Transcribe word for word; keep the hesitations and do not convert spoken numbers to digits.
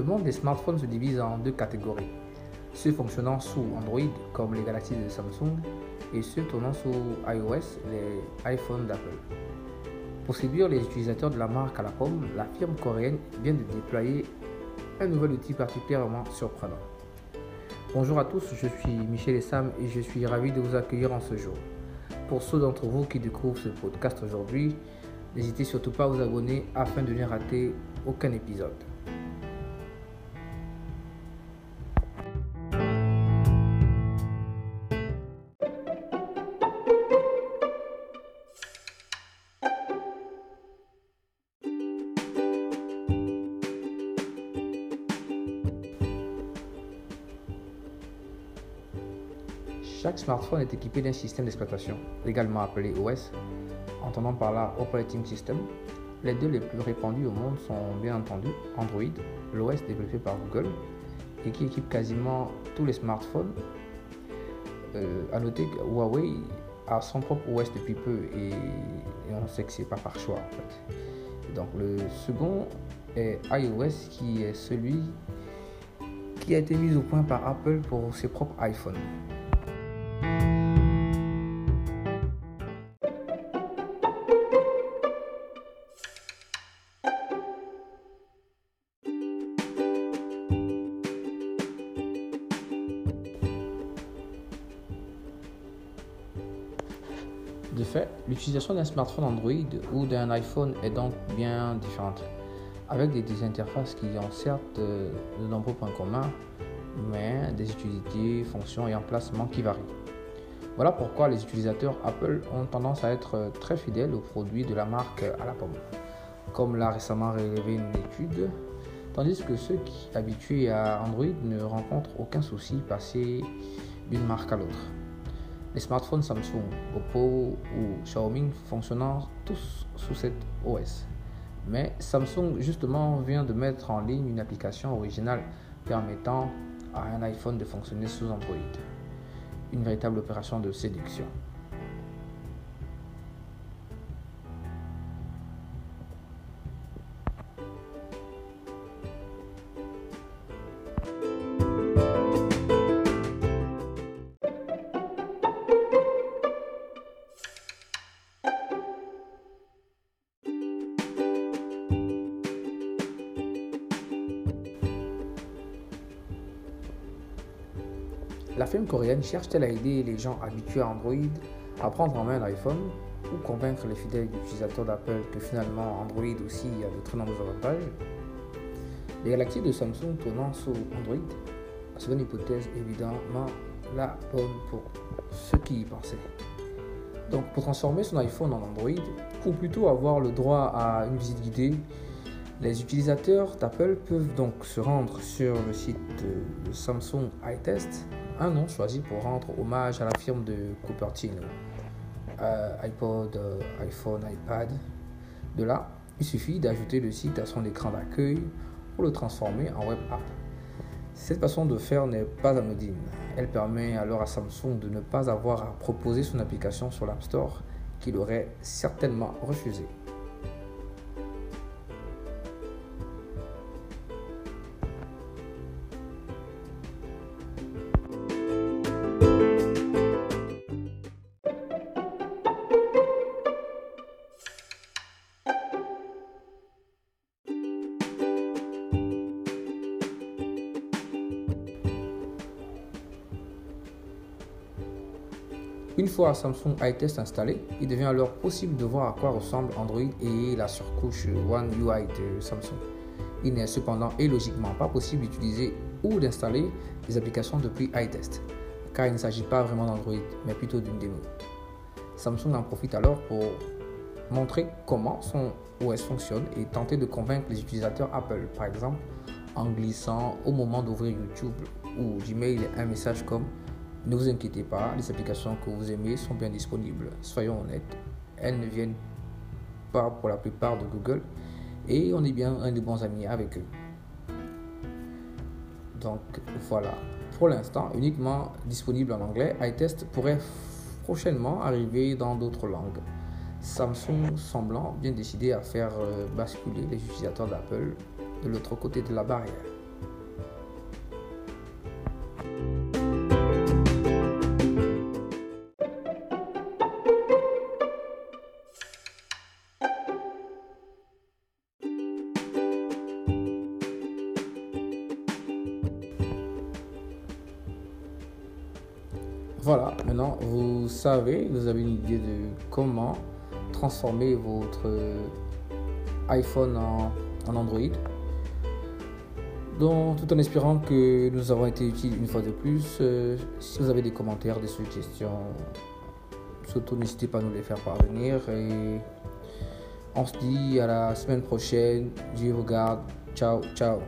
le monde des smartphones se divise en deux catégories. Ceux fonctionnant sous Android, comme les Galaxy de Samsung, et ceux tournant sous iOS, les iPhones d'Apple. Pour séduire les utilisateurs de la marque à la pomme, la firme coréenne vient de déployer un nouvel outil particulièrement surprenant. Bonjour à tous, je suis Michel Essam et je suis ravi de vous accueillir en ce jour. Pour ceux d'entre vous qui découvrent ce podcast aujourd'hui, n'hésitez surtout pas à vous abonner afin de ne rater aucun épisode. Chaque smartphone est équipé d'un système d'exploitation, également appelé O S, entendant par là Operating System. Les deux les plus répandus au monde sont bien entendu Android, l'O S développé par Google et qui équipe quasiment tous les smartphones. Euh, à noter que Huawei a son propre O S depuis peu et, et on sait que c'est pas par choix en fait. Donc le second est iOS qui est celui qui a été mis au point par Apple pour ses propres iPhones. De fait, l'utilisation d'un smartphone Android ou d'un iPhone est donc bien différente, avec des, des interfaces qui ont certes de, de nombreux points communs, mais des utilités, fonctions et emplacements qui varient. Voilà pourquoi les utilisateurs Apple ont tendance à être très fidèles aux produits de la marque à la pomme, comme l'a récemment révélé une étude, tandis que ceux qui sont habitués à Android ne rencontrent aucun souci passé d'une marque à l'autre. Les smartphones Samsung, Oppo ou Xiaomi fonctionnant tous sous cet O S. Mais Samsung justement vient de mettre en ligne une application originale permettant à un iPhone de fonctionner sous Android. Une véritable opération de séduction. La firme coréenne cherche-t-elle à aider les gens habitués à Android à prendre en main l'iPhone ou convaincre les fidèles utilisateurs d'Apple que finalement Android aussi a de très nombreux avantages? Les Galaxies de Samsung tournant sous Android, c'est une hypothèse évidemment la bonne pour ceux qui y pensaient. Donc pour transformer son iPhone en Android, ou plutôt avoir le droit à une visite guidée, les utilisateurs d'Apple peuvent donc se rendre sur le site de Samsung iTest, un nom choisi pour rendre hommage à la firme de Cupertino, euh, iPod, euh, iPhone, iPad. De là, il suffit d'ajouter le site à son écran d'accueil pour le transformer en web app. Cette façon de faire n'est pas anodine. Elle permet alors à Samsung de ne pas avoir à proposer son application sur l'App Store, qu'il aurait certainement refusé. Une fois Samsung iTest installé, il devient alors possible de voir à quoi ressemble Android et la surcouche One U I de Samsung. Il n'est cependant et logiquement pas possible d'utiliser ou d'installer des applications depuis iTest, car il ne s'agit pas vraiment d'Android, mais plutôt d'une démo. Samsung en profite alors pour montrer comment son O S fonctionne et tenter de convaincre les utilisateurs Apple, par exemple, en glissant au moment d'ouvrir YouTube ou Gmail un message comme « Ne vous inquiétez pas, les applications que vous aimez sont bien disponibles. Soyons honnêtes, elles ne viennent pas pour la plupart de Google et on est bien un des bons amis avec eux. » Donc voilà, pour l'instant uniquement disponible en anglais, iTest pourrait prochainement arriver dans d'autres langues. Samsung semblant bien décidé à faire basculer les utilisateurs d'Apple de l'autre côté de la barrière. Voilà, maintenant vous savez, vous avez une idée de comment transformer votre iPhone en, en Android. Donc, tout en espérant que nous avons été utiles une fois de plus. Euh, si vous avez des commentaires, des suggestions, surtout n'hésitez pas à nous les faire parvenir. Et on se dit à la semaine prochaine. Dieu vous garde. Ciao, ciao.